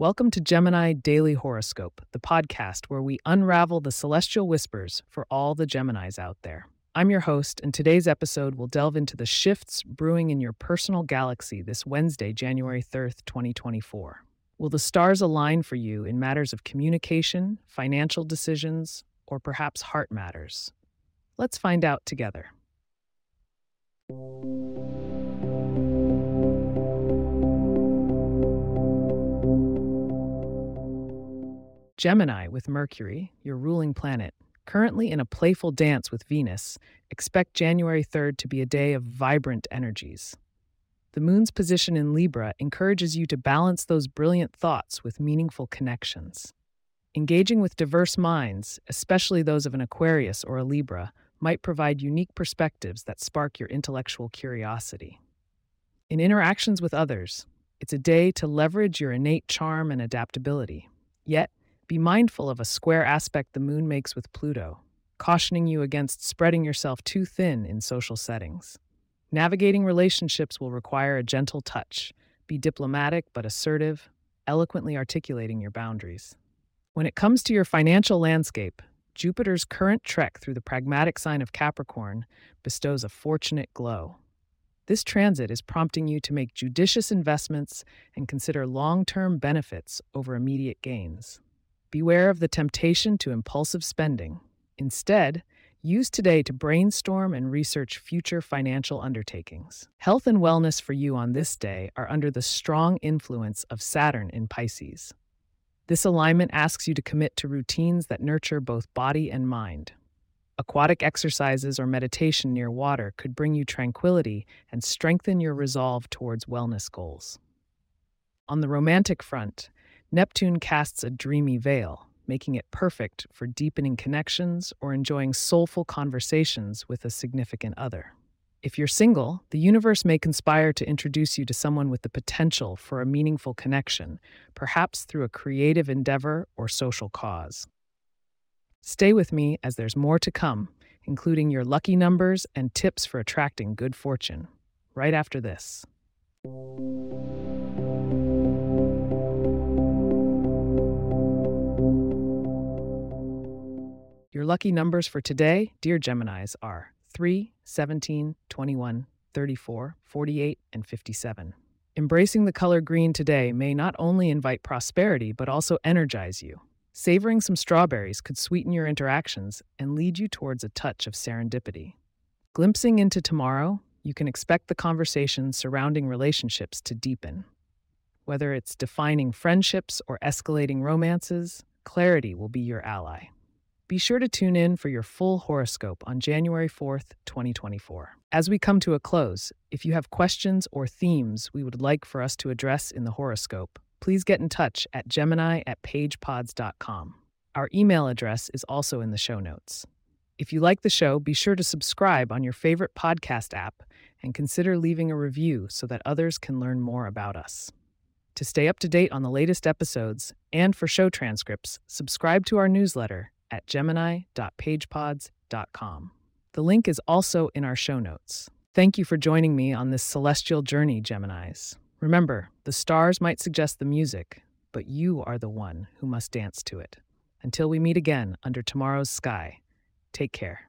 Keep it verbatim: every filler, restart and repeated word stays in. Welcome to Gemini Daily Horoscope, the podcast where we unravel the celestial whispers for all the Geminis out there. I'm your host, and today's episode will delve into the shifts brewing in your personal galaxy this Wednesday, January third, twenty twenty-four. Will the stars align for you in matters of communication, financial decisions, or perhaps heart matters? Let's find out together. Gemini with Mercury, your ruling planet, currently in a playful dance with Venus, expect January third to be a day of vibrant energies. The moon's position in Libra encourages you to balance those brilliant thoughts with meaningful connections. Engaging with diverse minds, especially those of an Aquarius or a Libra, might provide unique perspectives that spark your intellectual curiosity. In interactions with others, it's a day to leverage your innate charm and adaptability. Yet, be mindful of a square aspect the moon makes with Pluto, cautioning you against spreading yourself too thin in social settings. Navigating relationships will require a gentle touch. Be diplomatic but assertive, eloquently articulating your boundaries. When it comes to your financial landscape, Jupiter's current trek through the pragmatic sign of Capricorn bestows a fortunate glow. This transit is prompting you to make judicious investments and consider long-term benefits over immediate gains. Beware of the temptation to impulsive spending. Instead, use today to brainstorm and research future financial undertakings. Health and wellness for you on this day are under the strong influence of Saturn in Pisces. This alignment asks you to commit to routines that nurture both body and mind. Aquatic exercises or meditation near water could bring you tranquility and strengthen your resolve towards wellness goals. On the romantic front, Neptune casts a dreamy veil, making it perfect for deepening connections or enjoying soulful conversations with a significant other. If you're single, the universe may conspire to introduce you to someone with the potential for a meaningful connection, perhaps through a creative endeavor or social cause. Stay with me as there's more to come, including your lucky numbers and tips for attracting good fortune, right after this. Your lucky numbers for today, dear Geminis, are three, seventeen, twenty-one, thirty-four, forty-eight, and fifty-seven. Embracing the color green today may not only invite prosperity, but also energize you. Savoring some strawberries could sweeten your interactions and lead you towards a touch of serendipity. Glimpsing into tomorrow, you can expect the conversations surrounding relationships to deepen. Whether it's defining friendships or escalating romances, clarity will be your ally. Be sure to tune in for your full horoscope on January fourth, twenty twenty-four. As we come to a close, if you have questions or themes we would like for us to address in the horoscope, please get in touch at gemini at pagepods dot com. Our email address is also in the show notes. If you like the show, be sure to subscribe on your favorite podcast app and consider leaving a review so that others can learn more about us. To stay up to date on the latest episodes and for show transcripts, subscribe to our newsletter at gemini dot pagepods dot com. The link is also in our show notes. Thank you for joining me on this celestial journey, Geminis. Remember, the stars might suggest the music, but you are the one who must dance to it. Until we meet again under tomorrow's sky, take care.